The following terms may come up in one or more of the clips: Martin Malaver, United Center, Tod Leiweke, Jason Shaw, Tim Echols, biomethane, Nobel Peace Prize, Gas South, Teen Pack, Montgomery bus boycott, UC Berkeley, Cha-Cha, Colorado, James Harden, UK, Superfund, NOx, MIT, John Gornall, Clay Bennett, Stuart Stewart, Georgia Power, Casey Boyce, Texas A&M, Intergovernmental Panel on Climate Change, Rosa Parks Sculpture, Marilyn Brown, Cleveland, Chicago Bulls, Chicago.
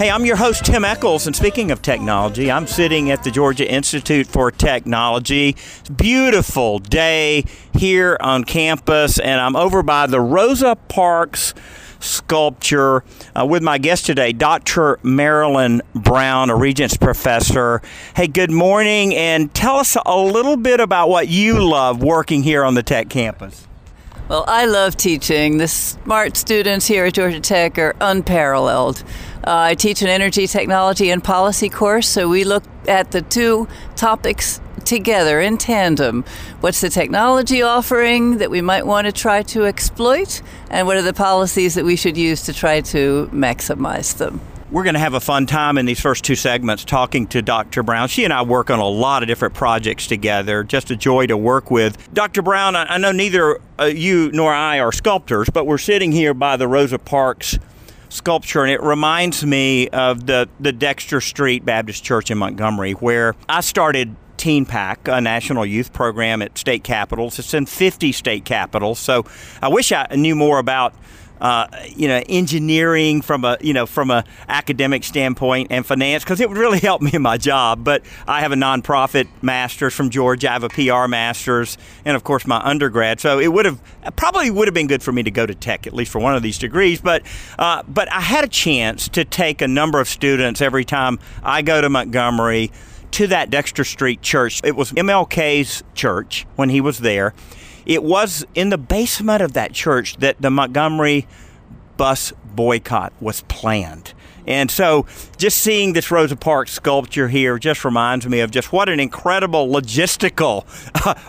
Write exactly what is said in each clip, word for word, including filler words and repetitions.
Hey, I'm your host, Tim Echols, and speaking of technology, I'm sitting at the Georgia Institute for Technology. It's a beautiful day here on campus, and I'm over by the Rosa Parks Sculpture uh, with my guest today, Doctor Marilyn Brown, a Regents professor. Hey, good morning, and tell us a little bit about what you love working here on the Tech campus. Well, I love teaching. The smart students here at Georgia Tech are unparalleled. Uh, I teach an energy technology and policy course, so we look at the two topics together in tandem. What's the technology offering that we might want to try to exploit, and what are the policies that we should use to try to maximize them? We're going to have a fun time in these first two segments talking to Doctor Brown. She and I work on a lot of different projects together. Just a joy to work with. Doctor Brown, I know neither you nor I are sculptors, but we're sitting here by the Rosa Parks Sculpture, and it reminds me of the, the Dexter Street Baptist Church in Montgomery, where I started Teen Pack, a national youth program at state capitals. It's in fifty state capitals, so I wish I knew more about uh, you know engineering from a you know from a academic standpoint and finance, because it would really help me in my job. But I have a nonprofit master's from Georgia. I have a P R master's, and of course my undergrad. So it would have probably would have been good for me to go to tech, at least for one of these degrees. But uh, but I had a chance to take a number of students every time I go to Montgomery to that Dexter Street church. It was M L K's church when he was there. It was in the basement of that church that the Montgomery bus boycott was planned. And so just seeing this Rosa Parks sculpture here just reminds me of just what an incredible logistical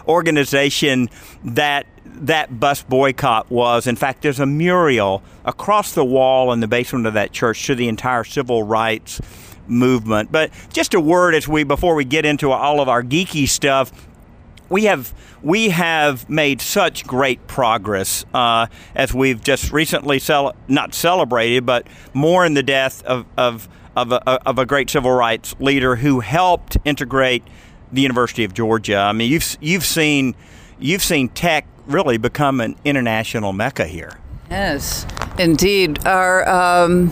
organization that that bus boycott was. In fact, there's a mural across the wall in the basement of that church to the entire civil rights movement. But just a word as we before we get into all of our geeky stuff, we have we have made such great progress uh, as we've just recently cel- not celebrated, but mourned the death of of of a, of a great civil rights leader who helped integrate the University of Georgia. I mean, you've you've seen you've seen tech really become an international mecca here. Yes, indeed, our. Um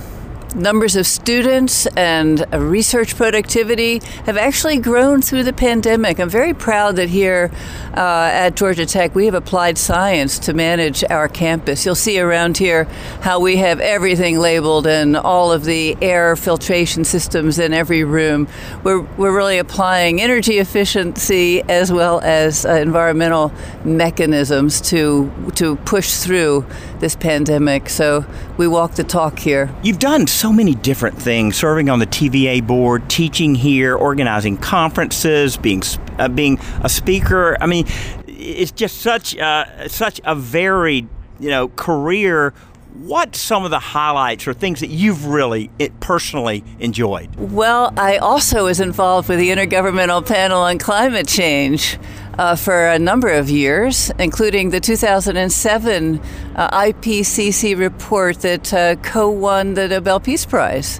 Numbers of students and research productivity have actually grown through the pandemic. I'm very proud that here uh, at Georgia Tech we have applied science to manage our campus. You'll see around here how we have everything labeled and all of the air filtration systems in every room. We're, we're really applying energy efficiency as well as uh, environmental mechanisms to, to push through this pandemic. So we walk the talk here. You've done so many different things, serving on the T V A board, teaching here, organizing conferences, being uh, being a speaker. I mean, it's just such uh, such a varied, you know, career. What's some of the highlights or things that you've really it personally enjoyed? Well, I also was involved with the Intergovernmental Panel on Climate Change Uh, for a number of years, including the two thousand seven uh, I P C C report that uh, co-won the Nobel Peace Prize,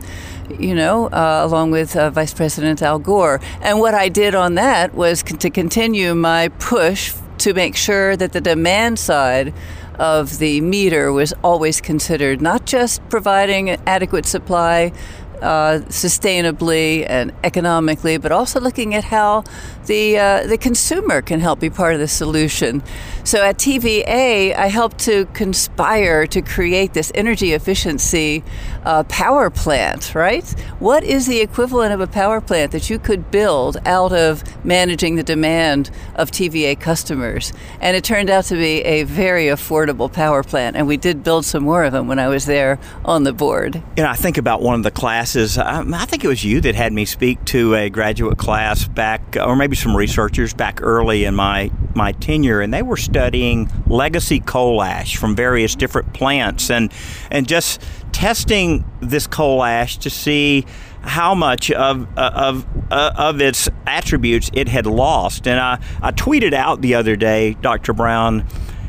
you know, uh, along with uh, Vice President Al Gore. And what I did on that was con- to continue my push to make sure that the demand side of the meter was always considered, not just providing an adequate supply Uh, sustainably and economically, but also looking at how the uh, the consumer can help be part of the solution. So at T V A, I helped to conspire to create this energy efficiency uh, power plant, right? What is the equivalent of a power plant that you could build out of managing the demand of T V A customers? And it turned out to be a very affordable power plant, and we did build some more of them when I was there on the board. And I think about one of the classes I think it was you that had me speak to a graduate class back, or maybe some researchers back early in my, my tenure, and they were studying legacy coal ash from various different plants, and and just testing this coal ash to see how much of of of its attributes it had lost. And I, I tweeted out the other day, Doctor Brown,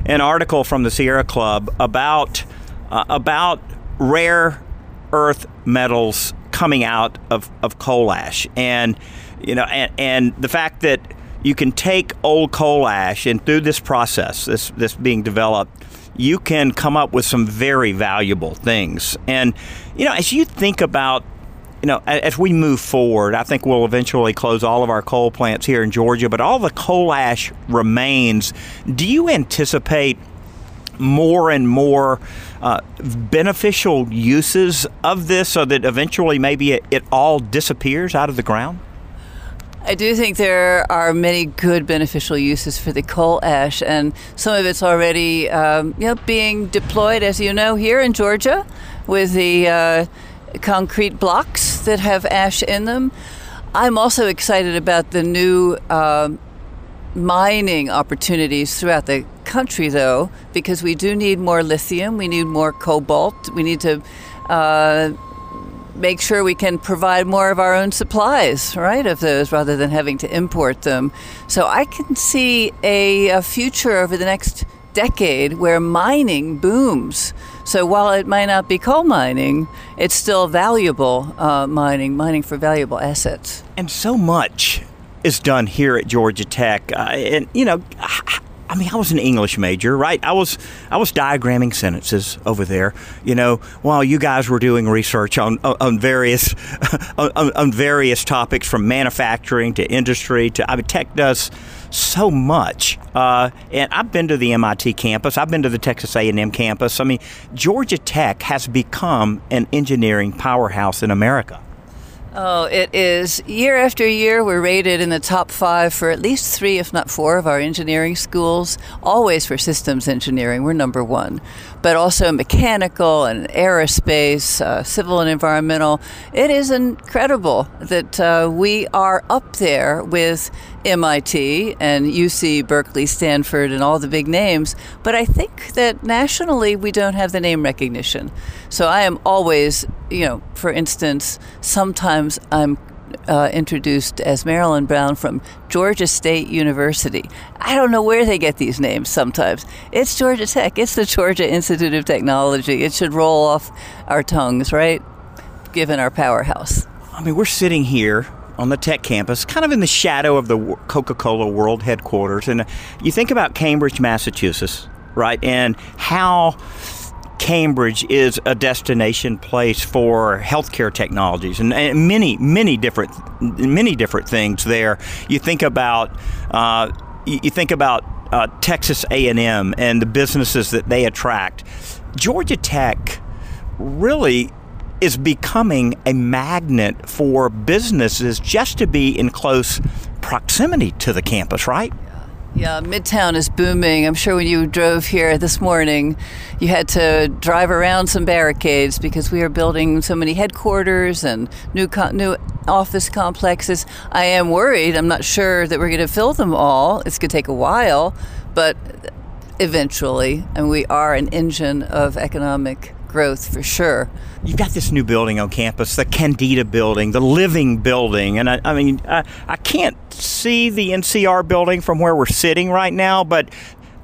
an article from the Sierra Club about uh, about rare earth metals coming out of, of coal ash. And you know, and, and the fact that you can take old coal ash and through this process, this this being developed, you can come up with some very valuable things. And you know, as you think about, you know, as we move forward, I think we'll eventually close all of our coal plants here in Georgia, but all the coal ash remains. Do you anticipate more and more uh, beneficial uses of this so that eventually maybe it, it all disappears out of the ground? I do think there are many good beneficial uses for the coal ash, and some of it's already um, you know, being deployed, as you know, here in Georgia with the uh, concrete blocks that have ash in them. I'm also excited about the new uh, mining opportunities throughout the country, though, because we do need more lithium, we need more cobalt, we need to uh, make sure we can provide more of our own supplies, right, of those rather than having to import them. So I can see a, a future over the next decade where mining booms. So while it might not be coal mining, it's still valuable uh, mining, mining for valuable assets. And so much is done here at Georgia Tech. Uh, and, you know, I, I mean, I was an English major, right? I was I was diagramming sentences over there, you know, while you guys were doing research on on various on, on various topics from manufacturing to industry to, I mean, tech does so much. Uh, and I've been to the M I T campus. I've been to the Texas A and M campus. I mean, Georgia Tech has become an engineering powerhouse in America. Oh, it is. Year after year, we're rated in the top five for at least three, if not four, of our engineering schools, always for systems engineering. We're number one, but also mechanical and aerospace, uh, civil and environmental. It is incredible that uh, we are up there with M I T and U C, Berkeley, Stanford, and all the big names. But I think that nationally, we don't have the name recognition. So I am always, you know, for instance, sometimes I'm uh, introduced as Marilyn Brown from Georgia State University. I don't know where they get these names sometimes. It's Georgia Tech. It's the Georgia Institute of Technology. It should roll off our tongues, right? Given our powerhouse. I mean, we're sitting here on the tech campus, kind of in the shadow of the Coca-Cola World Headquarters. And you think about Cambridge, Massachusetts, right? And how Cambridge is a destination place for healthcare technologies and, and many, many different, many different things there. You think about, uh, you think about uh, Texas A and M and the businesses that they attract. Georgia Tech really is becoming a magnet for businesses just to be in close proximity to the campus, right? Yeah, Midtown is booming. I'm sure when you drove here this morning, you had to drive around some barricades because we are building so many headquarters and new co- new office complexes. I am worried. I'm not sure that we're going to fill them all. It's going to take a while, but eventually, and we are an engine of economic growth for sure. You've got this new building on campus, the Kendeda Building, the Living Building, and I, I mean, I, I can't see the N C R building from where we're sitting right now, but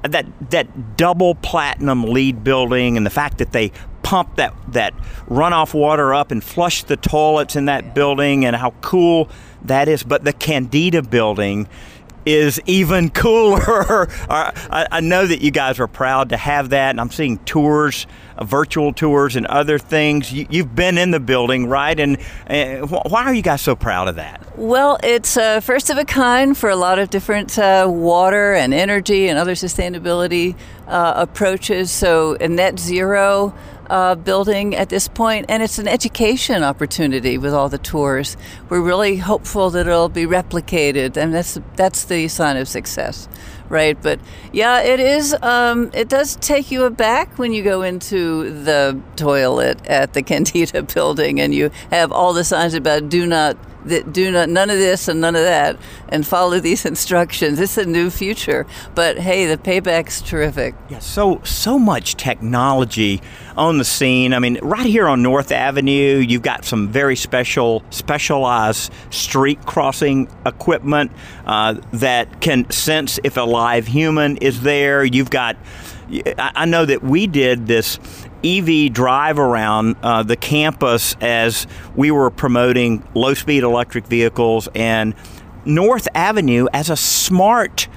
that that double platinum LEED building and the fact that they pump that that runoff water up and flush the toilets in that yeah. building, and how cool that is. But the Kendeda Building is even cooler. I know that you guys are proud to have that, and I'm seeing tours, virtual tours and other things. You've been in the building, right? And why are you guys so proud of that? Well, it's uh, first of a kind for a lot of different uh, water and energy and other sustainability uh, approaches. So a net zero uh, building at this point, and it's an education opportunity with all the tours. We're really hopeful that it'll be replicated, and that's that's the sign of success, right? But yeah, it is. Um, it does take you aback when you go into the toilet at the Kendeda building, and you have all the signs about do not that do not, none of this and none of that and follow these instructions. It's a new future. But, hey, the payback's terrific. Yeah, so, so much technology on the scene. I mean, right here on North Avenue, you've got some very special, specialized street crossing equipment uh, that can sense if a live human is there. You've got, I know that we did this E V drive around uh, the campus as we were promoting low-speed electric vehicles, and North Avenue as a smart,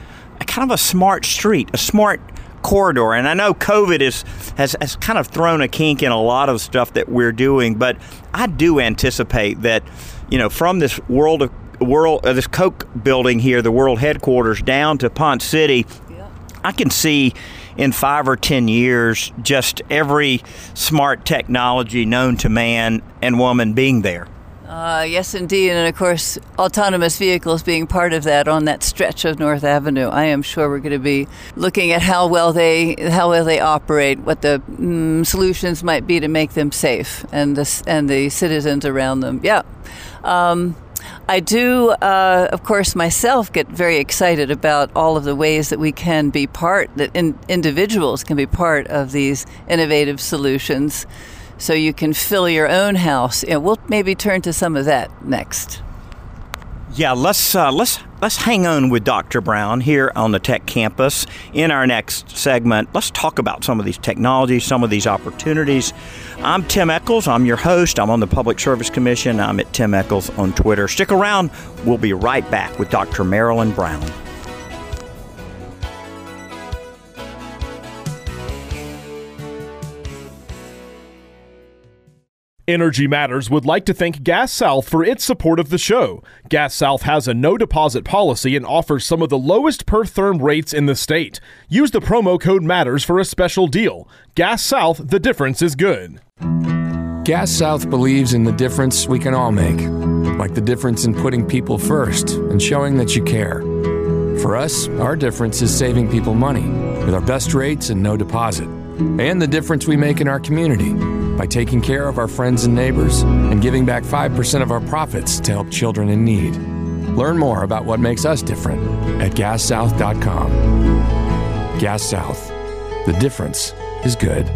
kind of a smart street, a smart corridor. And I know COVID is, has, has kind of thrown a kink in a lot of stuff that we're doing, but I do anticipate that, you know, from this world of world uh, this Coke building here, the world headquarters, down to Pont City, yeah. I can see in five or ten years, just every smart technology known to man and woman being there. Uh, yes, indeed. And, of course, autonomous vehicles being part of that on that stretch of North Avenue. I am sure we're going to be looking at how well they how well they operate, what the mm, solutions might be to make them safe and the, and the citizens around them. Yeah. Um, I do, uh, of course, myself get very excited about all of the ways that we can be part, that in, individuals can be part of these innovative solutions. So you can fill your own house. And we'll maybe turn to some of that next. Yeah, let's uh, let's let's hang on with Doctor Brown here on the Tech Campus. In our next segment, let's talk about some of these technologies, some of these opportunities. I'm Tim Echols. I'm your host. I'm on the Public Service Commission. I'm at Tim Echols on Twitter. Stick around. We'll be right back with Doctor Marilyn Brown. Energy Matters would like to thank Gas South for its support of the show. Gas South has a no-deposit policy and offers some of the lowest per-therm rates in the state. Use the promo code MATTERS for a special deal. Gas South, the difference is good. Gas South believes in the difference we can all make, like the difference in putting people first and showing that you care. For us, our difference is saving people money with our best rates and no deposit, and the difference we make in our community by taking care of our friends and neighbors and giving back five percent of our profits to help children in need. Learn more about what makes us different at gas south dot com. Gas South. The difference is good.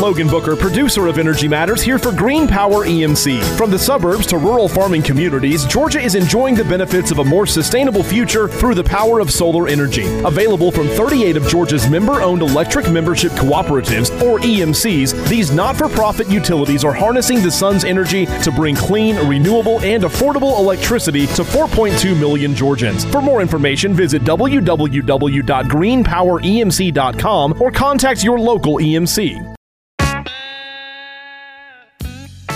Logan Booker, producer of Energy Matters, here for Green Power E M C. From the suburbs to rural farming communities, Georgia is enjoying the benefits of a more sustainable future through the power of solar energy. Available from thirty-eight of Georgia's member-owned electric membership cooperatives, or E M Cs, these not-for-profit utilities are harnessing the sun's energy to bring clean, renewable, and affordable electricity to four point two million Georgians. For more information, visit w w w dot green power e m c dot com or contact your local E M C.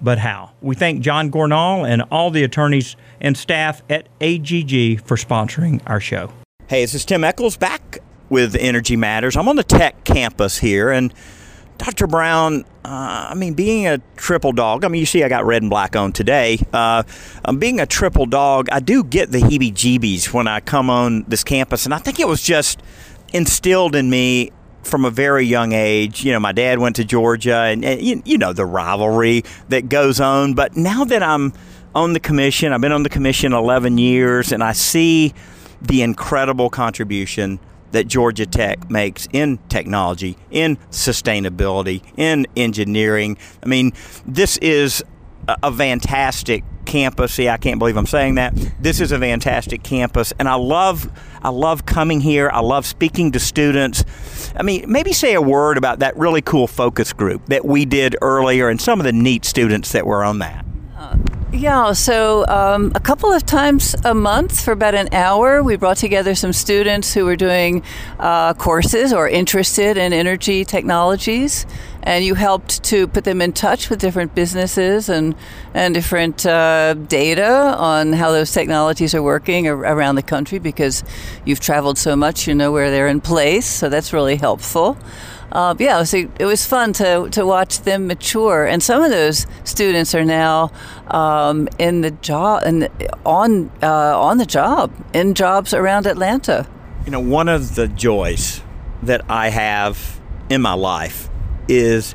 but how. We thank John Gornall and all the attorneys and staff at A G G for sponsoring our show. Hey, this is Tim Echols back with Energy Matters. I'm on the Tech Campus here, and Doctor Brown, uh, I mean, being a triple dog, I mean, you see I got red and black on today. Uh, being a triple dog, I do get the heebie-jeebies when I come on this campus, and I think it was just instilled in me from a very young age. You know, my dad went to Georgia, and, and you, you know, the rivalry that goes on. But now that I'm on the commission, I've been on the commission eleven years, and I see the incredible contribution that Georgia Tech makes in technology, in sustainability, in engineering. I mean, this is a, a fantastic campus. See, I can't believe I'm saying that. This is a fantastic campus, and I love I love coming here. I love speaking to students. I mean, maybe say a word about that really cool focus group that we did earlier and some of the neat students that were on that. Uh, yeah, so um, a couple of times a month for about an hour, we brought together some students who were doing uh, courses or interested in energy technologies. and you helped to put them in touch with different businesses and and different uh, data on how those technologies are working around the country, because you've traveled so much, you know where they're in place, so that's really helpful. Uh, yeah, so it was fun to, to watch them mature, and some of those students are now um, in the job and on uh, on the job in jobs around Atlanta. You know, one of the joys that I have in my life is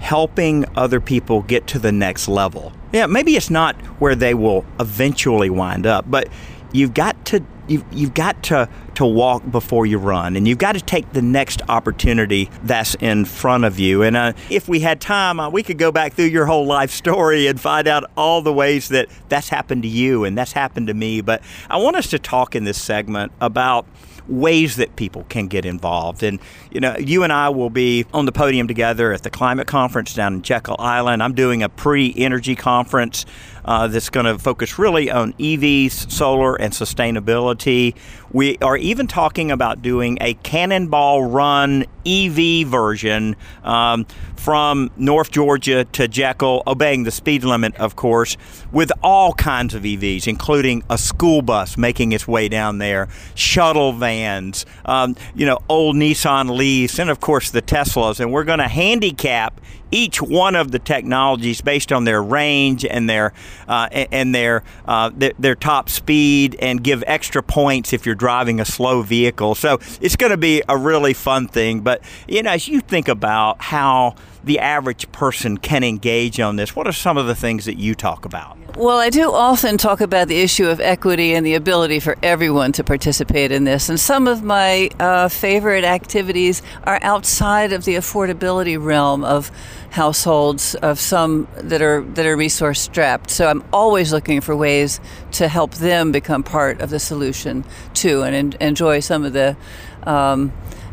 helping other people get to the next level. Yeah, maybe it's not where they will eventually wind up, but you've got to You've, you've got to, to walk before you run, and you've got to take the next opportunity that's in front of you. And uh, if we had time, uh, we could go back through your whole life story and find out all the ways that that's happened to you and that's happened to me. But I want us to talk in this segment about ways that people can get involved. And, you know, you and I will be on the podium together at the climate conference down in Jekyll Island. I'm doing a pre-energy conference uh, that's going to focus really on E Vs, solar, and sustainability. We are even talking about doing a cannonball run E V version um, from North Georgia to Jekyll, obeying the speed limit, of course, with all kinds of E Vs, including a school bus making its way down there, shuttle vans, um, you know, old Nissan Leafs, and of course the Teslas. And we're going to handicap each one of the technologies based on their range and their uh, and their, uh, their their top speed, and give extra points if you're driving a slow vehicle. So it's going to be a really fun thing. But you know, as you think about how the average person can engage on this, what are some of the things that you talk about? Well, I do often talk about the issue of equity and the ability for everyone to participate in this. And some of my uh, favorite activities are outside of the affordability realm of households, of some that are that are resource strapped. So I'm always looking for ways to help them become part of the solution too, and en- enjoy some of the um,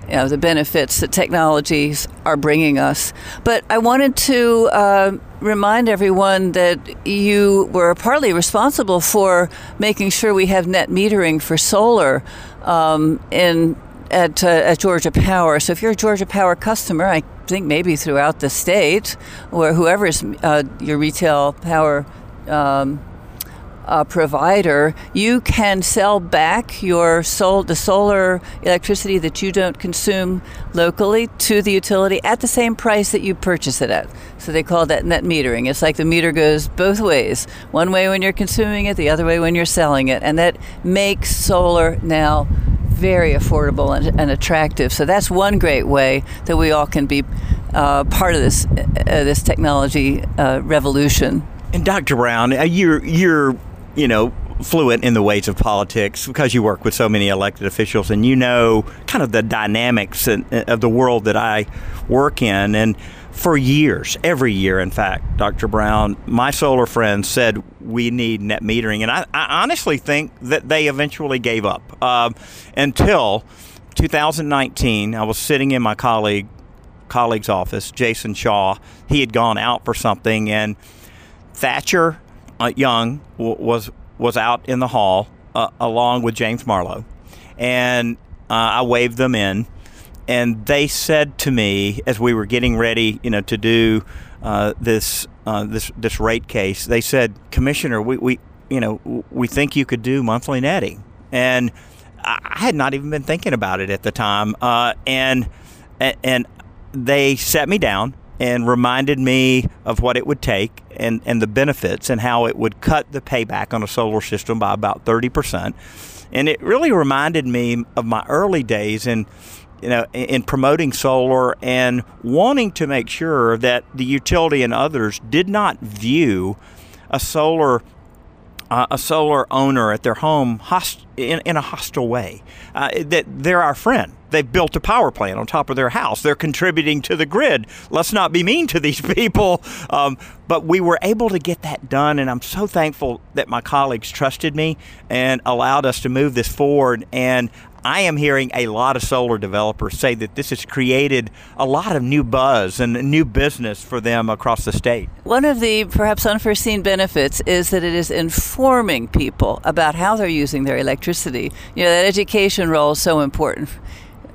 you know, the benefits that technologies are bringing us. But I wanted to uh, remind everyone that you were partly responsible for making sure we have net metering for solar um, in at, uh, at Georgia Power. So if you're a Georgia Power customer, I think maybe throughout the state, or whoever's uh, your retail power um Uh, provider, you can sell back your sol- the solar electricity that you don't consume locally to the utility at the same price that you purchase it at. So they call that net metering. It's like the meter goes both ways. One way when you're consuming it, the other way when you're selling it. And that makes solar now very affordable and, and attractive. So that's one great way that we all can be uh, part of this, uh, this technology uh, revolution. And Doctor Brown, you're, you're you know, fluent in the ways of politics because you work with so many elected officials, and you know kind of the dynamics of the world that I work in. And for years, every year, in fact, Doctor Brown, my solar friends said we need net metering. And I, I honestly think that they eventually gave up uh, until two thousand nineteen. I was sitting in my colleague colleague's office, Jason Shaw. He had gone out for something, and Thatcher uh, Young w- was was out in the hall uh, along with James Marlowe, and uh, I waved them in, and they said to me as we were getting ready, you know, to do uh, this uh, this this rate case, they said, "Commissioner, we, we you know we think you could do monthly netting," and I had not even been thinking about it at the time, uh, and and they sat me down and reminded me of what it would take and, and the benefits and how it would cut the payback on a solar system by about thirty percent. And it really reminded me of my early days in, you know, in promoting solar and wanting to make sure that the utility and others did not view a solar Uh, a solar owner at their home host- in, in a hostile way. Uh, that they're our friend. They've built a power plant on top of their house. They're contributing to the grid. Let's not be mean to these people. Um, but we were able to get that done, and I'm so thankful that my colleagues trusted me and allowed us to move this forward. And I am hearing a lot of solar developers say that this has created a lot of new buzz and new business for them across the state. One of the perhaps unforeseen benefits is that it is informing people about how they're using their electricity. You know, that education role is so important.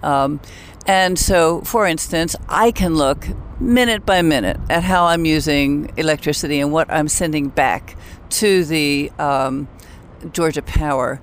Um, and so, for instance, I can look minute by minute at how I'm using electricity and what I'm sending back to the um, Georgia Power.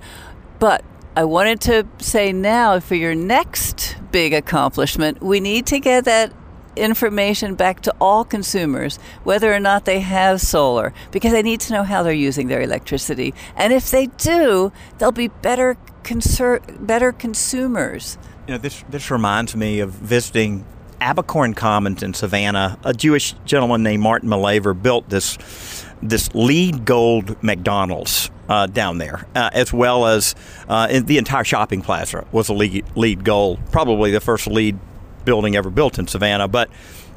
But I wanted to say now, for your next big accomplishment, we need to get that information back to all consumers, whether or not they have solar, because I need to know how they're using their electricity. And if they do, they'll be better conser- better consumers. You know, this this reminds me of visiting Abercorn Commons in Savannah. A Jewish gentleman named Martin Malaver built this this LEED gold McDonald's uh, down there, uh, as well as uh, in the entire shopping plaza was a LEED, LEED gold, probably the first LEED building ever built in Savannah. But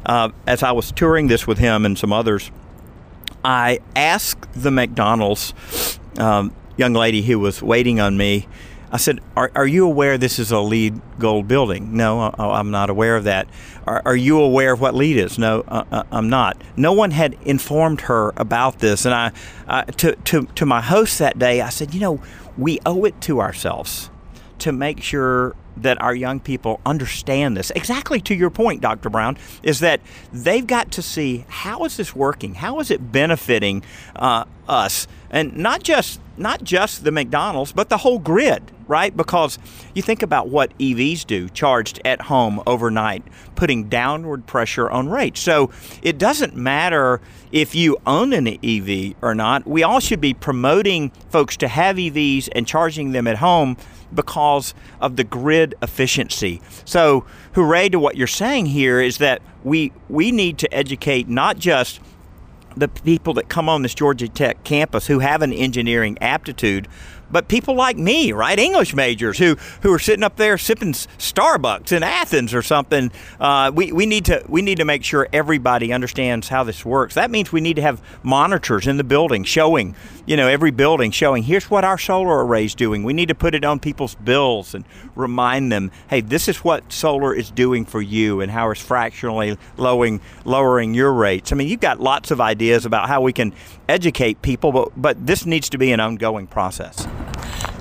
uh, as I was touring this with him and some others, I asked the McDonald's um, young lady who was waiting on me, I said, are, are you aware this is a LEED gold building? No, I, I'm not aware of that. Are, are you aware of what LEED is? No, uh, I'm not. No one had informed her about this. And I, I to, to, to my host that day, I said, you know, we owe it to ourselves to make sure that our young people understand this. Exactly to your point, Doctor Brown, is that they've got to see, how is this working? How is it benefiting uh, us? And not just not just the McDonald's, but the whole grid, right? Because you think about what E Vs do, charged at home overnight, putting downward pressure on rates. So it doesn't matter if you own an E V or not. We all should be promoting folks to have E Vs and charging them at home because of the grid efficiency. So hooray to what you're saying here is that we we need to educate not just the people that come on this Georgia Tech campus who have an engineering aptitude, but people like me, right, English majors who, who are sitting up there sipping Starbucks in Athens or something. Uh, we, we need to we need to make sure everybody understands how this works. That means we need to have monitors in the building showing, you know, every building showing, here's what our solar array's doing. We need to put it on people's bills and remind them, hey, this is what solar is doing for you and how it's fractionally lowering, lowering your rates. I mean, you've got lots of ideas about how we can educate people, but, but this needs to be an ongoing process.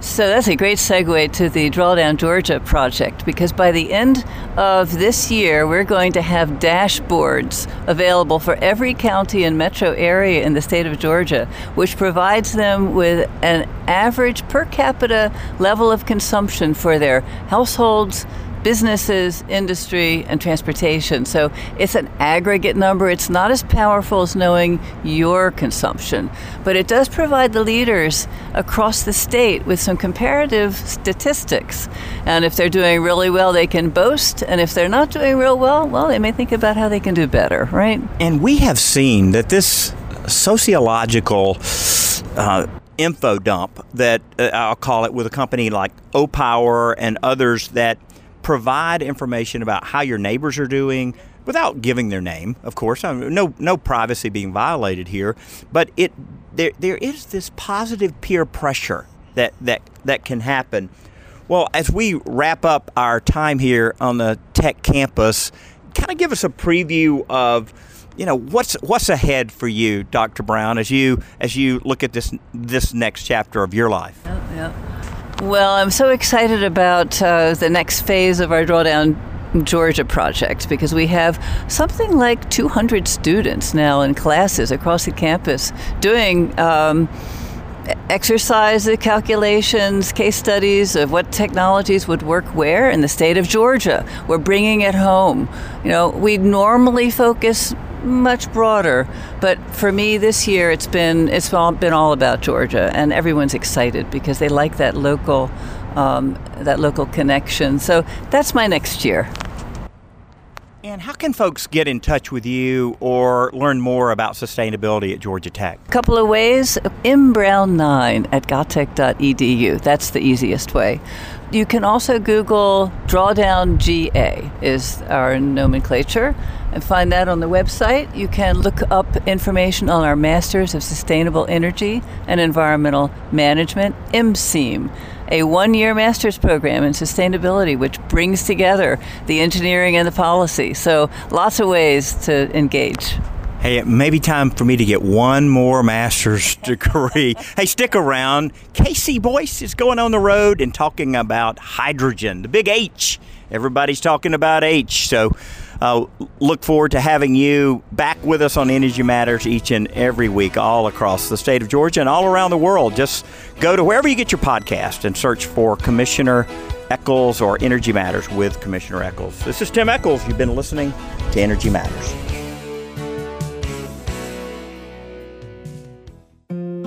So that's a great segue to the Drawdown Georgia project, because by the end of this year, we're going to have dashboards available for every county and metro area in the state of Georgia, which provides them with an average per capita level of consumption for their households, businesses, industry, and transportation. So it's an aggregate number. It's not as powerful as knowing your consumption, but it does provide the leaders across the state with some comparative statistics. And if they're doing really well, they can boast. And if they're not doing real well, well, they may think about how they can do better, right? And we have seen that this sociological uh, info dump that uh, I'll call it, with a company like O Power and others that provide information about how your neighbors are doing without giving their name, of course. I mean, no no privacy being violated here, but it there there is this positive peer pressure that that that can happen. Well, as we wrap up our time here on the Tech campus, kind of give us a preview of, you know, what's what's ahead for you, Doctor Brown, as you as you look at this this next chapter of your life. Oh, yeah. Well, I'm so excited about uh, the next phase of our Drawdown Georgia project, because we have something like two hundred students now in classes across the campus doing um, exercises, calculations, case studies of what technologies would work where in the state of Georgia. We're bringing it home. You know, we normally focus much broader, but for me this year it's been it's all been all about Georgia, and everyone's excited because they like that local um, that local connection. So that's my next year. And how can folks get in touch with you or learn more about sustainability at Georgia Tech? A couple of ways. m brown nine at got tech dot e d u. That's the easiest way. You can also Google Drawdown G A is our nomenclature, and find that on the website. You can look up information on our Masters of Sustainable Energy and Environmental Management, M S E A M, a one-year master's program in sustainability, which brings together the engineering and the policy. So lots of ways to engage. Hey, it may be time for me to get one more master's degree. Hey, stick around. Casey Boyce is going on the road and talking about hydrogen, the big H. Everybody's talking about H. So Uh, look forward to having you back with us on Energy Matters each and every week, all across the state of Georgia and all around the world. Just go to wherever you get your podcast and search for Commissioner Echols or Energy Matters with Commissioner Echols. This is Tim Echols. You've been listening to Energy Matters.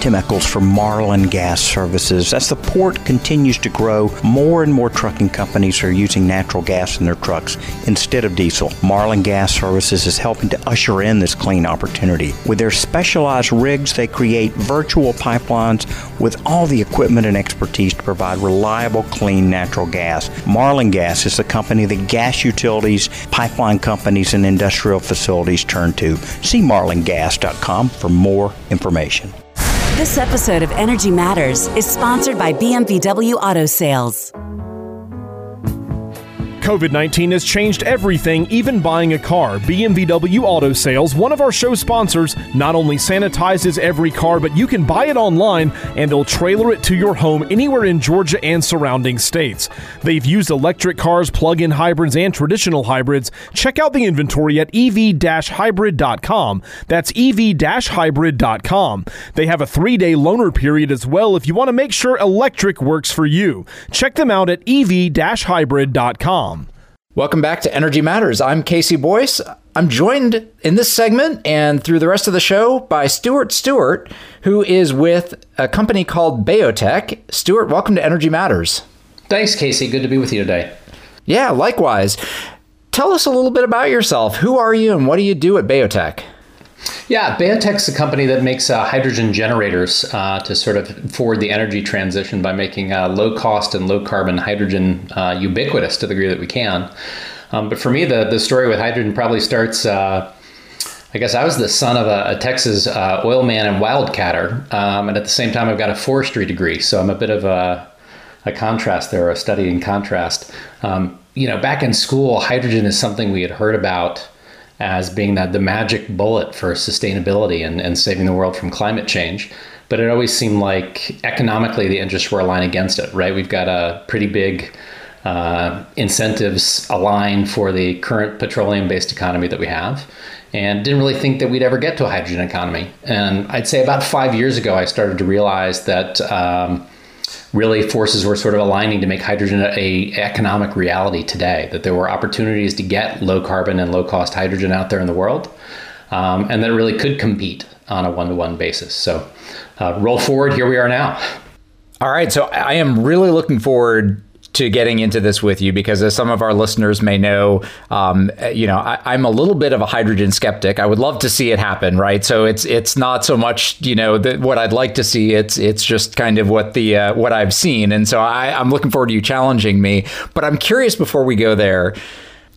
Tim Echols from Marlin Gas Services. As the port continues to grow, more and more trucking companies are using natural gas in their trucks instead of diesel. Marlin Gas Services is helping to usher in this clean opportunity. With their specialized rigs, they create virtual pipelines with all the equipment and expertise to provide reliable, clean natural gas. Marlin Gas is the company that gas utilities, pipeline companies, and industrial facilities turn to. See marlin gas dot com for more information. This episode of Energy Matters is sponsored by B M W Auto Sales. covid nineteen has changed everything, even buying a car. B M W Auto Sales, one of our show sponsors, not only sanitizes every car, but you can buy it online and they'll trailer it to your home anywhere in Georgia and surrounding states. They've used electric cars, plug-in hybrids, and traditional hybrids. Check out the inventory at e v dash hybrid dot com. That's e v dash hybrid dot com. They have a three-day loaner period as well if you want to make sure electric works for you. Check them out at e v dash hybrid dot com. Welcome back to Energy Matters. I'm Casey Boyce. I'm joined in this segment and through the rest of the show by Stuart Stewart, who is with a company called BayoTech. Stuart, welcome to Energy Matters. Thanks, Casey. Good to be with you today. Yeah, likewise. Tell us a little bit about yourself. Who are you and what do you do at BayoTech? Yeah, BayoTech's a company that makes uh, hydrogen generators uh, to sort of forward the energy transition by making uh, low-cost and low-carbon hydrogen uh, ubiquitous to the degree that we can. Um, but for me, the, the story with hydrogen probably starts, uh, I guess I was the son of a, a Texas uh, oil man and wildcatter, um, and at the same time, I've got a forestry degree, so I'm a bit of a, a contrast there, a study in contrast. Um, you know, back in school, hydrogen is something we had heard about as being that the magic bullet for sustainability and, and saving the world from climate change. But it always seemed like economically the interests were aligned against it, right? We've got a pretty big uh, incentives aligned for the current petroleum-based economy that we have, and didn't really think that we'd ever get to a hydrogen economy. And I'd say about five years ago, I started to realize that um, really forces were sort of aligning to make hydrogen a economic reality today, that there were opportunities to get low carbon and low cost hydrogen out there in the world, um, and that it really could compete on a one-to-one basis. So uh, roll forward, here we are now. All right, so I am really looking forward to getting into this with you, because as some of our listeners may know, um, you know, I, I'm a little bit of a hydrogen skeptic. I would love to see it happen, right? So it's it's not so much, you know, the, what I'd like to see. It's it's just kind of what the uh, what I've seen, and so I, I'm looking forward to you challenging me. But I'm curious, before we go there,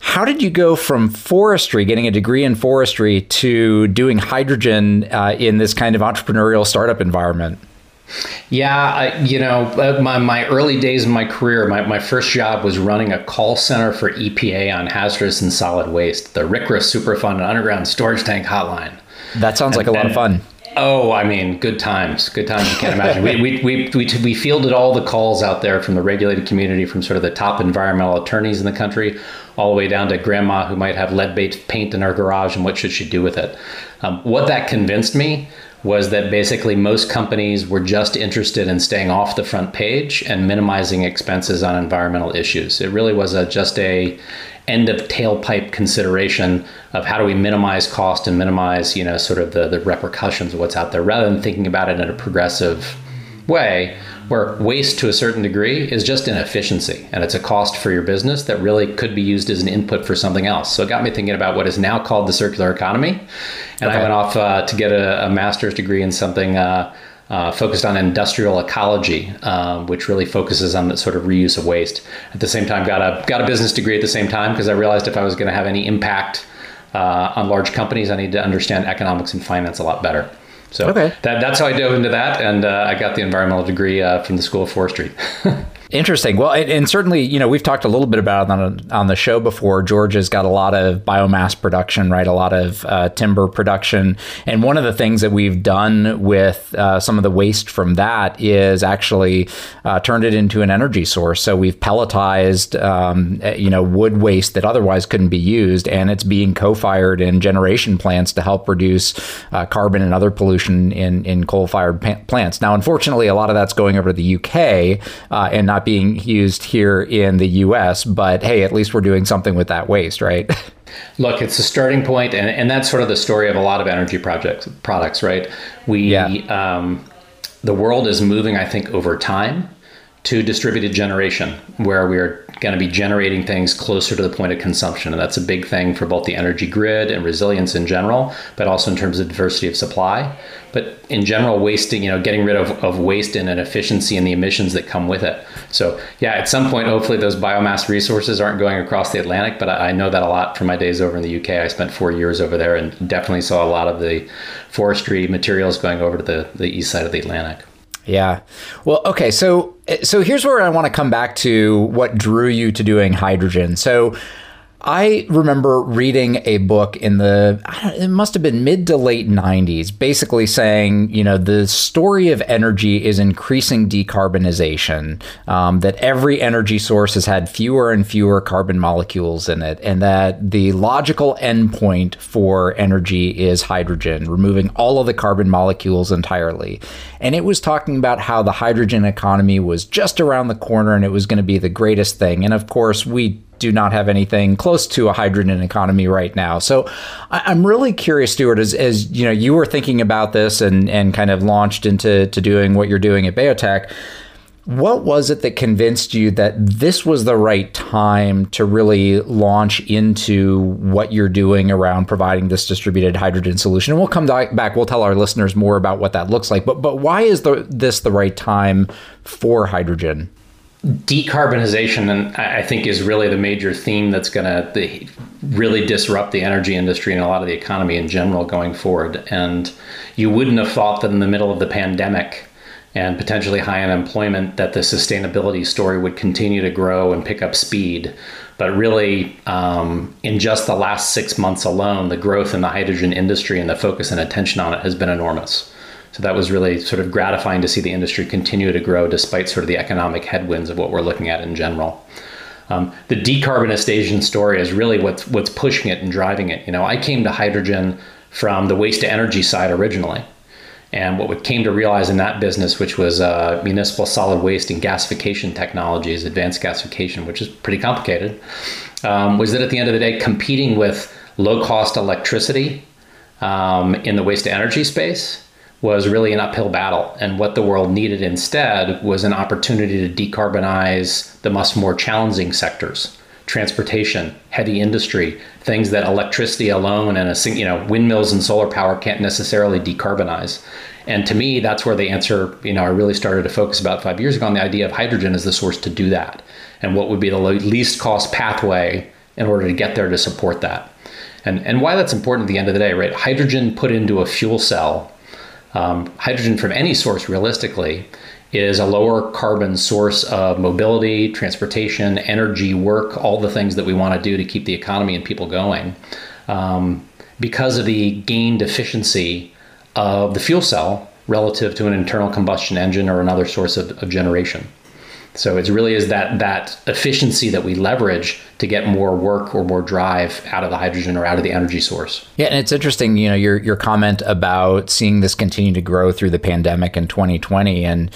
how did you go from forestry, getting a degree in forestry, to doing hydrogen uh, in this kind of entrepreneurial startup environment? Yeah, I, you know, my, my early days in my career, my, my first job was running a call center for E P A on hazardous and solid waste, the RCRA Superfund and Underground Storage Tank Hotline. That sounds like and, a lot and, of fun. Oh, I mean, good times, good times. You can't imagine. we, we, we, we, we fielded all the calls out there from the regulated community, from sort of the top environmental attorneys in the country, all the way down to grandma who might have lead-based paint in her garage and what should she do with it. Um, what that convinced me was that basically most companies were just interested in staying off the front page and minimizing expenses on environmental issues. It really was a, just a end of tailpipe consideration of how do we minimize cost and minimize, you know, sort of the, the repercussions of what's out there, rather than thinking about it in a progressive way where waste to a certain degree is just inefficiency and it's a cost for your business that really could be used as an input for something else. So it got me thinking about what is now called the circular economy. And okay. I went off uh, to get a, a master's degree in something uh, uh, focused on industrial ecology, uh, which really focuses on the sort of reuse of waste. At the same time, got a got a business degree at the same time because I realized if I was going to have any impact uh, on large companies, I needed to understand economics and finance a lot better. So okay. that, that's how I dove into that, and uh, I got the environmental degree uh, from the School of Forestry. Interesting. Well, and, and certainly, you know, we've talked a little bit about on a, on the show before. Georgia's got a lot of biomass production, right? A lot of uh, timber production. And one of the things that we've done with uh, some of the waste from that is actually uh, turned it into an energy source. So we've pelletized, um, you know, wood waste that otherwise couldn't be used. And it's being co-fired in generation plants to help reduce uh, carbon and other pollution in, in coal-fired pa- plants. Now, unfortunately, a lot of that's going over to the U K uh, and not being used here in the U S, but hey, at least we're doing something with that waste, right? Look, it's a starting point, and, and that's sort of the story of a lot of energy projects, products, right? We, yeah. um, the world is moving, I think, over time to distributed generation, where we are going to be generating things closer to the point of consumption. And that's a big thing for both the energy grid and resilience in general, but also in terms of diversity of supply. But in general, wasting, you know, getting rid of, of waste and inefficiency and the emissions that come with it. So yeah, at some point, hopefully those biomass resources aren't going across the Atlantic, but I, I know that a lot from my days over in the U K. I spent four years over there and definitely saw a lot of the forestry materials going over to the, the east side of the Atlantic. Yeah. Well, okay. So, so here's where I want to come back to what drew you to doing hydrogen. So I remember reading a book in the, I don't, it must have been mid to late nineties, basically saying, you know, the story of energy is increasing decarbonization, um, that every energy source has had fewer and fewer carbon molecules in it, and that the logical endpoint for energy is hydrogen, removing all of the carbon molecules entirely. And it was talking about how the hydrogen economy was just around the corner and it was going to be the greatest thing. And of course, we do not have anything close to a hydrogen economy right now. So I'm really curious, Stuart, as, as you know, you were thinking about this and, and kind of launched into to doing what you're doing at BayoTech. What was it that convinced you that this was the right time to really launch into what you're doing around providing this distributed hydrogen solution? And we'll come back, we'll tell our listeners more about what that looks like. But but why is the, this the right time for hydrogen? Decarbonization, and I think, is really the major theme that's going to really disrupt the energy industry and a lot of the economy in general going forward. And you wouldn't have thought that in the middle of the pandemic and potentially high unemployment that the sustainability story would continue to grow and pick up speed. But really, um, in just the last six months alone, the growth in the hydrogen industry and the focus and attention on it has been enormous. So that was really sort of gratifying to see the industry continue to grow despite sort of the economic headwinds of what we're looking at in general. Um, the decarbonization story is really what's what's pushing it and driving it. You know, I came to hydrogen from the waste to energy side originally. And what we came to realize in that business, which was uh, municipal solid waste and gasification technologies, advanced gasification, which is pretty complicated, um, was that at the end of the day, competing with low-cost electricity um, in the waste to energy space was really an uphill battle. And what the world needed instead was an opportunity to decarbonize the much more challenging sectors, transportation, heavy industry, things that electricity alone and a you know windmills and solar power can't necessarily decarbonize. And to me, that's where the answer, you know, I really started to focus about five years ago on the idea of hydrogen as the source to do that. And what would be the least cost pathway in order to get there to support that. And, and why that's important at the end of the day, right? Hydrogen put into a fuel cell, Um, hydrogen from any source, realistically, is a lower carbon source of mobility, transportation, energy, work, all the things that we want to do to keep the economy and people going, um, because of the gained efficiency of the fuel cell relative to an internal combustion engine or another source of, of generation. So it really is that that efficiency that we leverage to get more work or more drive out of the hydrogen or out of the energy source. Yeah, and it's interesting, you know, your your comment about seeing this continue to grow through the pandemic in twenty twenty. And,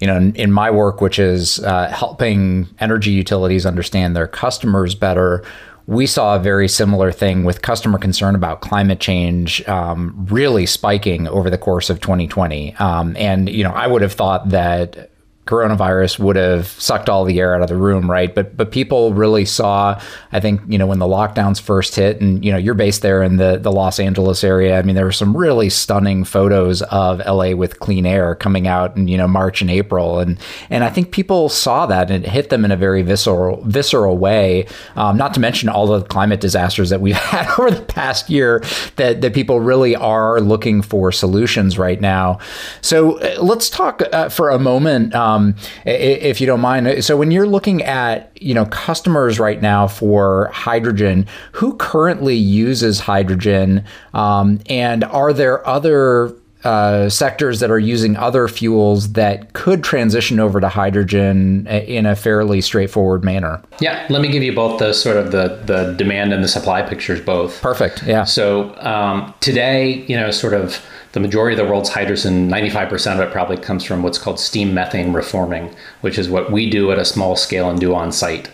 you know, in, in my work, which is uh, helping energy utilities understand their customers better, we saw a very similar thing with customer concern about climate change um, really spiking over the course of twenty twenty. Um, and, you know, I would have thought that coronavirus would have sucked all the air out of the room, right? But but people really saw, I think, you know, when the lockdowns first hit, and, you know, you're based there in the, the Los Angeles area. I mean, there were some really stunning photos of L A with clean air coming out in, you know, March and April. And and I think people saw that, and it hit them in a very visceral, visceral way, um, not to mention all the climate disasters that we've had over the past year, that, that people really are looking for solutions right now. So uh, let's talk uh, for a moment, um, Um, if you don't mind. So when you're looking at, you know, customers right now for hydrogen, who currently uses hydrogen? Um, and are there other uh, sectors that are using other fuels that could transition over to hydrogen in a fairly straightforward manner? Yeah, let me give you both the sort of the, the demand and the supply pictures both. Perfect, yeah. So um, today, you know, sort of the majority of the world's hydrogen, ninety-five percent of it probably comes from what's called steam methane reforming, which is what we do at a small scale and do on site.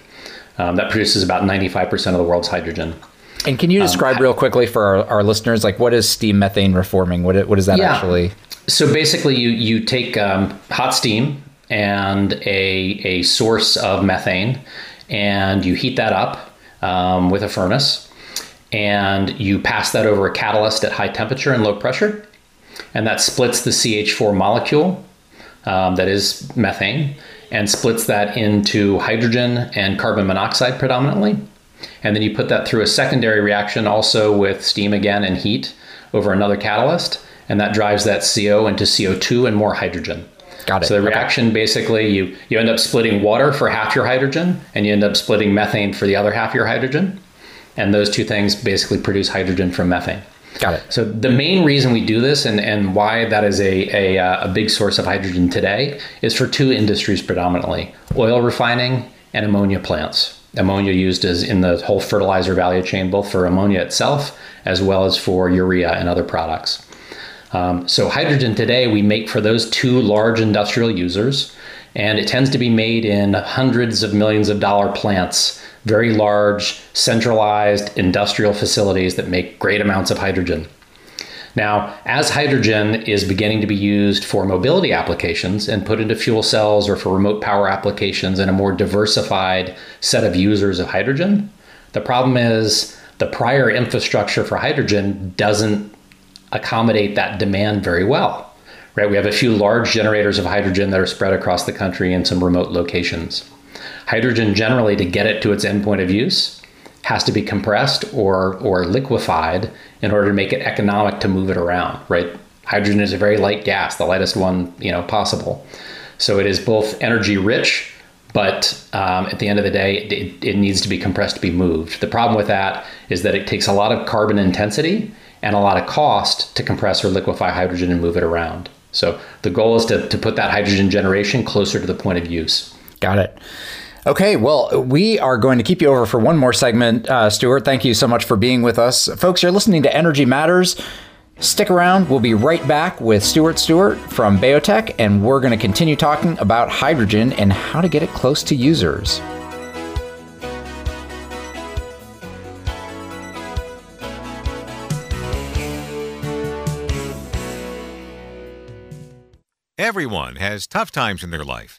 Um, that produces about ninety-five percent of the world's hydrogen. And can you describe um, real quickly for our, our listeners, like, what is steam methane reforming? What, what is that yeah. actually? So basically you, you take um, hot steam and a, a source of methane, and you heat that up um, with a furnace, and you pass that over a catalyst at high temperature and low pressure. And that splits the C H four molecule, um, that is methane, and splits that into hydrogen and carbon monoxide predominantly. And then you put that through a secondary reaction also with steam again and heat over another catalyst, and that drives that C O into C O two and more hydrogen. Got it. So the reaction, okay. basically, you, you end up splitting water for half your hydrogen, and you end up splitting methane for the other half of your hydrogen. And those two things basically produce hydrogen from methane. Got it. So the main reason we do this, and, and why that is a, a, a big source of hydrogen today, is for two industries predominantly: oil refining and ammonia plants. Ammonia used as in the whole fertilizer value chain, both for ammonia itself, as well as for urea and other products. Um, so hydrogen today we make for those two large industrial users, and it tends to be made in hundreds of millions of dollar plants, very large, centralized industrial facilities that make great amounts of hydrogen. Now, as hydrogen is beginning to be used for mobility applications and put into fuel cells or for remote power applications and a more diversified set of users of hydrogen, the problem is the prior infrastructure for hydrogen doesn't accommodate that demand very well. Right? We have a few large generators of hydrogen that are spread across the country in some remote locations. Hydrogen generally, to get it to its end point of use, has to be compressed or or liquefied in order to make it economic to move it around, right? Hydrogen is a very light gas, the lightest one, you know, possible. So it is both energy rich, but um, at the end of the day, it, it needs to be compressed to be moved. The problem with that is that it takes a lot of carbon intensity and a lot of cost to compress or liquefy hydrogen and move it around. So the goal is to, to put that hydrogen generation closer to the point of use. Got it. Okay, well, we are going to keep you over for one more segment. Uh, Stuart, thank you so much for being with us. Folks, you're listening to Energy Matters. Stick around. We'll be right back with Stuart Stewart from BayoTech, and we're going to continue talking about hydrogen and how to get it close to users. Everyone has tough times in their life.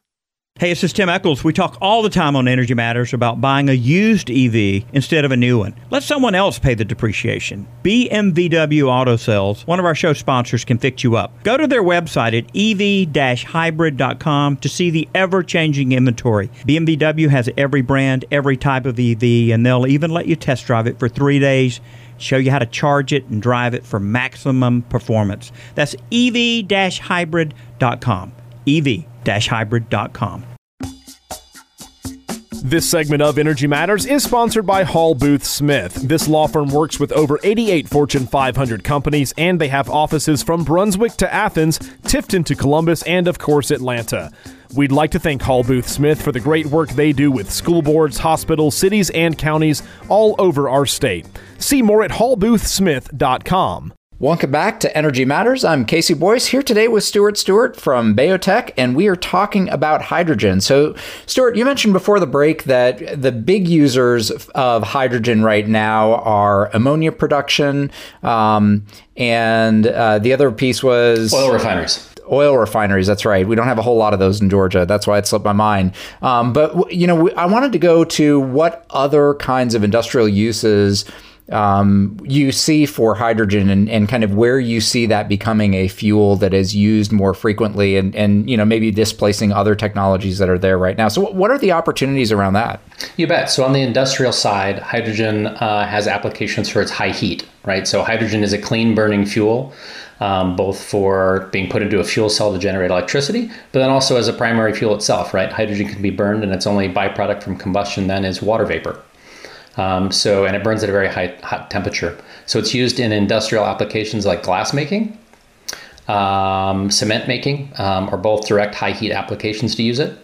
Hey, this is Tim Echols. We talk all the time on Energy Matters about buying a used E V instead of a new one. Let someone else pay the depreciation. B M V W Auto Sales, one of our show sponsors, can fix you up. Go to their website at e v dash hybrid dot com to see the ever-changing inventory. B M W has every brand, every type of E V, and they'll even let you test drive it for three days, show you how to charge it and drive it for maximum performance. That's e v dash hybrid dot com. E V dash hybrid dot com. This segment of Energy Matters is sponsored by Hall Booth Smith. This law firm works with over eighty-eight Fortune five hundred companies, and they have offices from Brunswick to Athens, Tifton to Columbus, and of course Atlanta. We'd like to thank Hall Booth Smith for the great work they do with school boards, hospitals, cities, and counties all over our state. See more at hall booth smith dot com. Welcome back to Energy Matters. I'm Casey Boyce here today with Stuart Stewart from BayoTech, and we are talking about hydrogen. So, Stuart, you mentioned before the break that the big users of hydrogen right now are ammonia production, um, and uh, the other piece was... Oil refineries. Oil refineries, that's right. We don't have a whole lot of those in Georgia. That's why it slipped my mind. Um, but, you know, I wanted to go to what other kinds of industrial uses um, you see for hydrogen, and, and kind of where you see that becoming a fuel that is used more frequently, and, and, you know, maybe displacing other technologies that are there right now. So what are the opportunities around that? You bet. So on the industrial side, hydrogen uh, has applications for its high heat, right? So hydrogen is a clean burning fuel. Um, both for being put into a fuel cell to generate electricity, but then also as a primary fuel itself, right? Hydrogen can be burned, and its only byproduct from combustion then is water vapor. Um, so, and it burns at a very high hot temperature. So it's used in industrial applications like glass making, um, cement making, um, are both direct high heat applications to use it.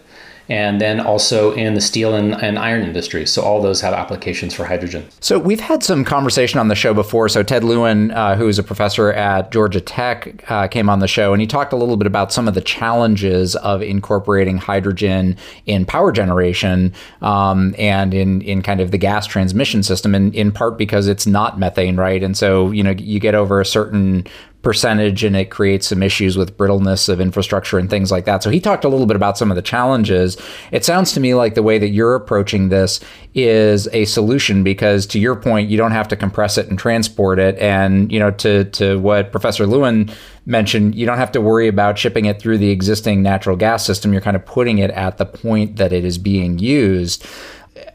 And then also in the steel and, and iron industries. So all those have applications for hydrogen. So we've had some conversation on the show before. So Ted Lewin, uh, who is a professor at Georgia Tech, uh, came on the show, and he talked a little bit about some of the challenges of incorporating hydrogen in power generation, um, and in, in kind of the gas transmission system, in, in part because it's not methane, right? And so, you know, you get over a certain percentage and it creates some issues with brittleness of infrastructure and things like that. So he talked a little bit about some of the challenges. It sounds to me like the way that you're approaching this is a solution, because to your point, you don't have to compress it and transport it. And, you know, to, to what Professor Lewin mentioned, you don't have to worry about shipping it through the existing natural gas system. You're kind of putting it at the point that it is being used.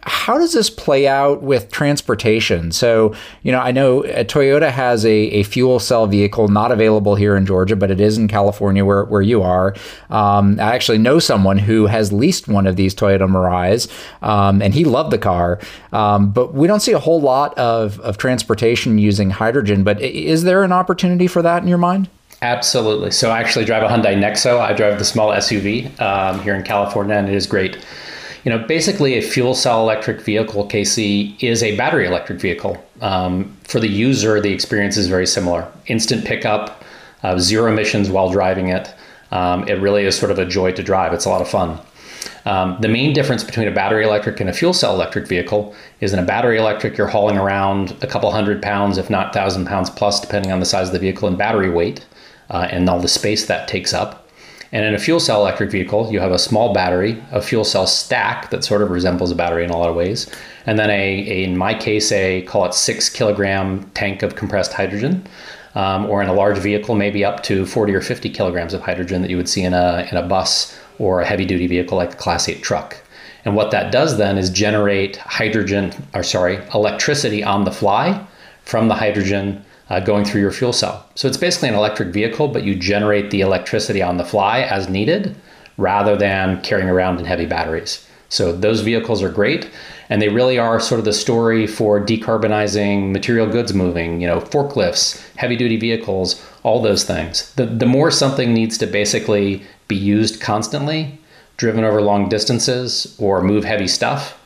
How does this play out with transportation? So, you know, I know Toyota has a, a fuel cell vehicle not available here in Georgia, but it is in California where, where you are. Um, I actually know someone who has leased one of these Toyota Mirais, um, and he loved the car. Um, but we don't see a whole lot of, of transportation using hydrogen. But is there an opportunity for that in your mind? Absolutely. So I actually drive a Hyundai Nexo. I drive the small S U V um, here in California, and it is great. You know, basically a fuel cell electric vehicle, Casey, is a battery electric vehicle. Um, for the user, the experience is very similar. Instant pickup, uh, zero emissions while driving it. Um, it really is sort of a joy to drive. It's a lot of fun. Um, the main difference between a battery electric and a fuel cell electric vehicle is in a battery electric, you're hauling around a couple hundred pounds, if not thousand pounds plus, depending on the size of the vehicle and battery weight, uh, and all the space that takes up. And in a fuel cell electric vehicle, you have a small battery, a fuel cell stack that sort of resembles a battery in a lot of ways, and then a, a in my case, a call it six kilogram tank of compressed hydrogen, um, or in a large vehicle, maybe up to forty or fifty kilograms of hydrogen that you would see in a, in a bus or a heavy duty vehicle like a Class eight truck. And what that does then is generate hydrogen, or sorry, electricity on the fly from the hydrogen Uh, going through your fuel cell. So it's basically an electric vehicle, but you generate the electricity on the fly as needed rather than carrying around in heavy batteries. So those vehicles are great, and they really are sort of the story for decarbonizing material goods moving, you know, forklifts, heavy duty vehicles, all those things. The, the more something needs to basically be used constantly, driven over long distances, or move heavy stuff,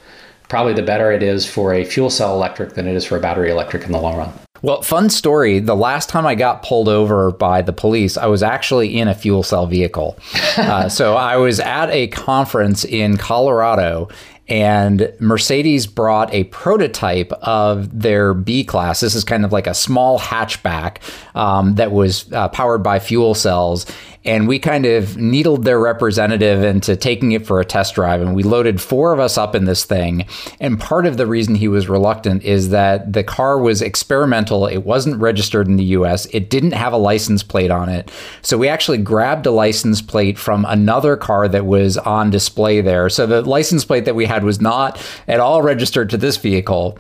probably the better it is for a fuel cell electric than it is for a battery electric in the long run. Well, fun story. The last time I got pulled over by the police, I was actually in a fuel cell vehicle. uh, so I was at a conference in Colorado, and Mercedes brought a prototype of their B-Class. This is kind of like a small hatchback um, that was uh, powered by fuel cells. And we kind of needled their representative into taking it for a test drive. And we loaded four of us up in this thing. And part of the reason he was reluctant is that the car was experimental. It wasn't registered in the U S. It didn't have a license plate on it. So we actually grabbed a license plate from another car that was on display there. So the license plate that we had was not at all registered to this vehicle.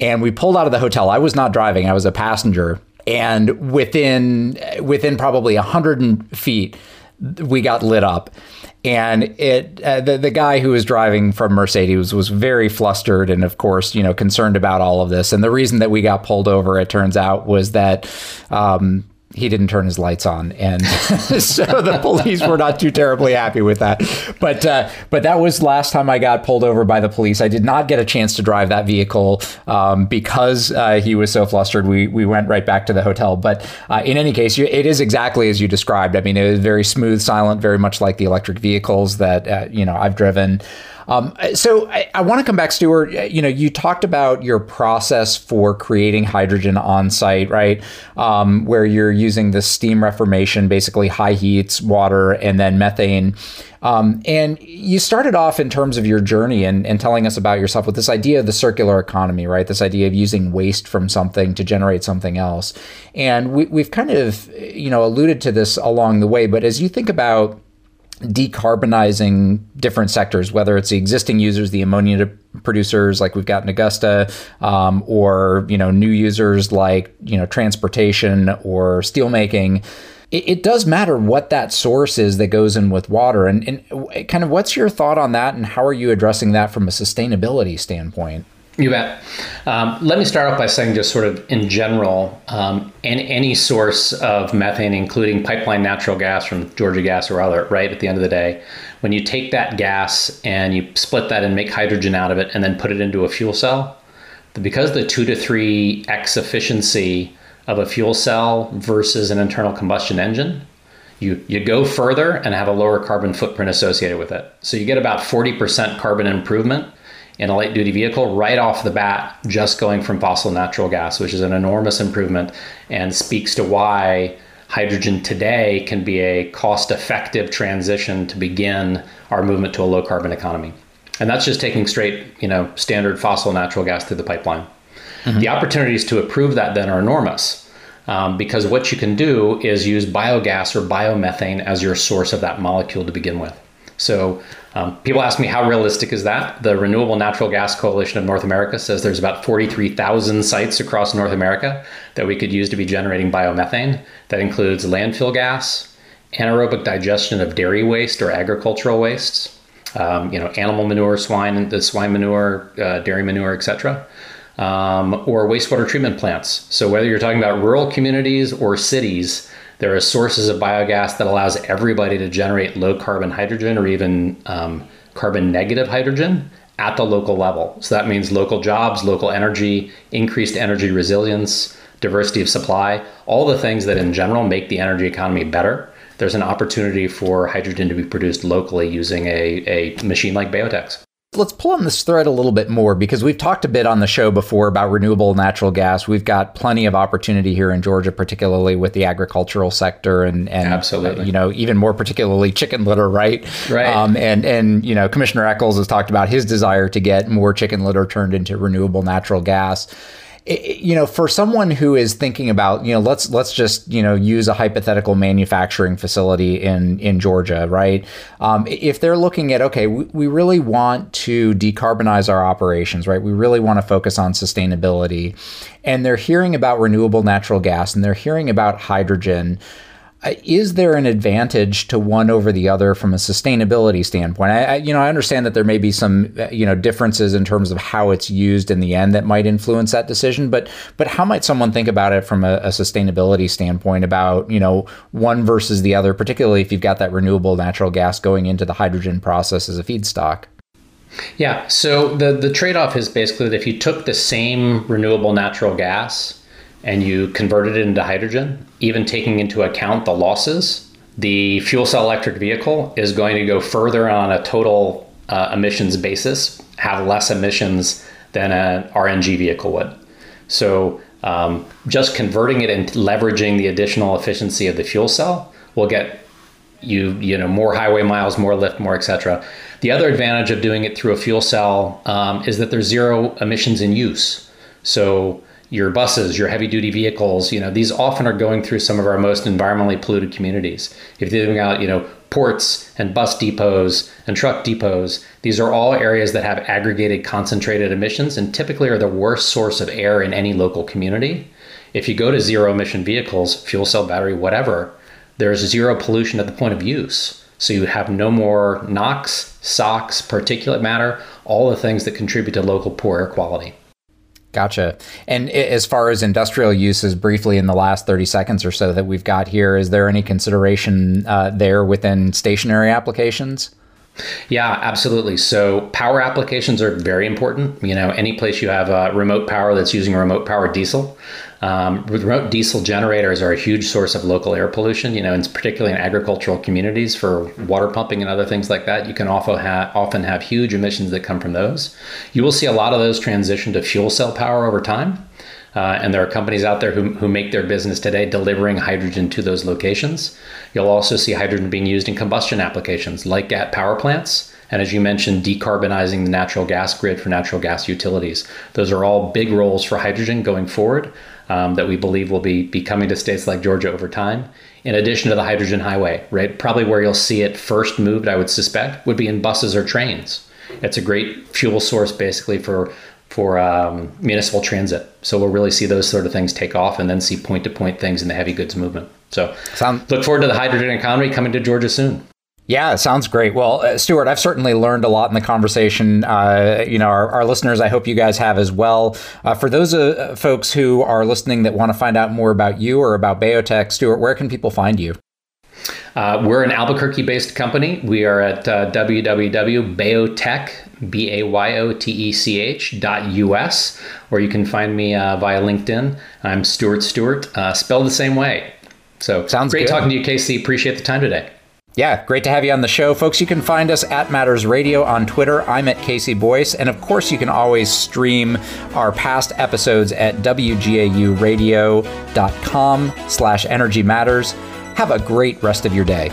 And we pulled out of the hotel. I was not driving. I was a passenger. And within within probably one hundred feet, we got lit up. And it uh, the, the guy who was driving from Mercedes was, was very flustered and, of course, you know, concerned about all of this. And the reason that we got pulled over, it turns out, was that um, he didn't turn his lights on. And so the police were not too terribly happy with that. But uh, but that was last time I got pulled over by the police. I did not get a chance to drive that vehicle um, because uh, he was so flustered. We, we went right back to the hotel. But uh, in any case, it is exactly as you described. I mean, it was very smooth, silent, very much like the electric vehicles that, uh, you know, I've driven. Um, so I, I want to come back, Stuart. You know, you talked about your process for creating hydrogen on site, right? Um, where you're using the steam reformation, basically high heats, water, and then methane. Um, and you started off in terms of your journey and, and telling us about yourself with this idea of the circular economy, right? This idea of using waste from something to generate something else. And we, we've kind of, you know, alluded to this along the way. But as you think about decarbonizing different sectors, whether it's the existing users, the ammonia producers like we've got in Augusta, um, or, you know, new users like, you know, transportation or steelmaking, it, it does matter what that source is that goes in with water. And, and kind of what's your thought on that, and how are you addressing that from a sustainability standpoint? You bet. Um, let me start off by saying, just sort of in general, um, in any source of methane, including pipeline natural gas from Georgia Gas or other, right, at the end of the day, when you take that gas and you split that and make hydrogen out of it and then put it into a fuel cell, because the two to three X efficiency of a fuel cell versus an internal combustion engine, you, you go further and have a lower carbon footprint associated with it. So you get about forty percent carbon improvement in a light duty vehicle right off the bat, just going from fossil natural gas, which is an enormous improvement and speaks to why hydrogen today can be a cost effective transition to begin our movement to a low carbon economy. And that's just taking straight, you know, standard fossil natural gas through the pipeline. Mm-hmm. The opportunities to improve that then are enormous, um, because what you can do is use biogas or biomethane as your source of that molecule to begin with. So um, people ask me, how realistic is that? The Renewable Natural Gas Coalition of North America says there's about forty-three thousand sites across North America that we could use to be generating biomethane. That includes landfill gas, anaerobic digestion of dairy waste or agricultural wastes, um, you know, animal manure, swine, the swine manure, uh, dairy manure, et cetera, um, or wastewater treatment plants. So whether you're talking about rural communities or cities, there are sources of biogas that allows everybody to generate low carbon hydrogen or even um, carbon negative hydrogen at the local level. So that means local jobs, local energy, increased energy resilience, diversity of supply, all the things that in general make the energy economy better. There's an opportunity for hydrogen to be produced locally using a, a machine like BayoTech. Let's pull on this thread a little bit more, because we've talked a bit on the show before about renewable natural gas. We've got plenty of opportunity here in Georgia, particularly with the agricultural sector and, and absolutely, uh, you know, even more particularly chicken litter, right? Right. Um, and, and, you know, Commissioner Echols has talked about his desire to get more chicken litter turned into renewable natural gas. It, you know, for someone who is thinking about, you know, let's let's just, you know, use a hypothetical manufacturing facility in in Georgia, right? Um, if they're looking at, okay, we, we really want to decarbonize our operations, right? We really want to focus on sustainability, and they're hearing about renewable natural gas and they're hearing about hydrogen. Is there an advantage to one over the other from a sustainability standpoint? I, I, you know, I understand that there may be some, you know, differences in terms of how it's used in the end that might influence that decision. But but how might someone think about it from a, a sustainability standpoint about, you know, one versus the other, particularly if you've got that renewable natural gas going into the hydrogen process as a feedstock? Yeah. So the, the trade-off is basically that if you took the same renewable natural gas and you converted it into hydrogen, even taking into account the losses, the fuel cell electric vehicle is going to go further on a total uh, emissions basis, have less emissions than an R N G vehicle would. So um, just converting it and leveraging the additional efficiency of the fuel cell will get you, you know, more highway miles, more lift, more, et cetera. The other advantage of doing it through a fuel cell um, is that there's zero emissions in use. So your buses, your heavy duty vehicles, you know, these often are going through some of our most environmentally polluted communities. If you're thinking about, you know, ports and bus depots and truck depots, these are all areas that have aggregated concentrated emissions and typically are the worst source of air in any local community. If you go to zero emission vehicles, fuel cell, battery, whatever, there's zero pollution at the point of use. So you have no more NOx, SOx, particulate matter, all the things that contribute to local poor air quality. Gotcha. And as far as industrial uses, briefly in the last thirty seconds or so that we've got here, is there any consideration uh, there within stationary applications? Yeah, absolutely. So power applications are very important. You know, any place you have uh, remote power that's using remote power diesel. Um, remote diesel generators are a huge source of local air pollution, you know, and particularly in agricultural communities for water pumping and other things like that. You can often have, often have huge emissions that come from those. You will see a lot of those transition to fuel cell power over time. Uh, and there are companies out there who, who make their business today delivering hydrogen to those locations. You'll also see hydrogen being used in combustion applications like at power plants. And as you mentioned, decarbonizing the natural gas grid for natural gas utilities. Those are all big roles for hydrogen going forward. Um, that we believe will be, be coming to states like Georgia over time, in addition to the hydrogen highway, right? Probably where you'll see it first moved, I would suspect, would be in buses or trains. It's a great fuel source basically for, for um, municipal transit. So we'll really see those sort of things take off and then see point-to-point things in the heavy goods movement. So Sound- look forward to the hydrogen economy coming to Georgia soon. Yeah, sounds great. Well, uh, Stuart, I've certainly learned a lot in the conversation. Uh, you know, our, our listeners, I hope you guys have as well. Uh, for those uh, folks who are listening that want to find out more about you or about BayoTech, Stuart, where can people find you? Uh, we're an Albuquerque-based company. We are at uh, www dot bayotech, B A Y O T E C H dot U S, or you can find me uh, via LinkedIn. I'm Stuart Stewart, uh, spelled the same way. So sounds great good. Talking to you, Casey. Appreciate the time today. Yeah, great to have you on the show. Folks, you can find us at Matters Radio on Twitter. I'm at Casey Boyce. And of course, you can always stream our past episodes at wgauradio.com slash energy matters. Have a great rest of your day.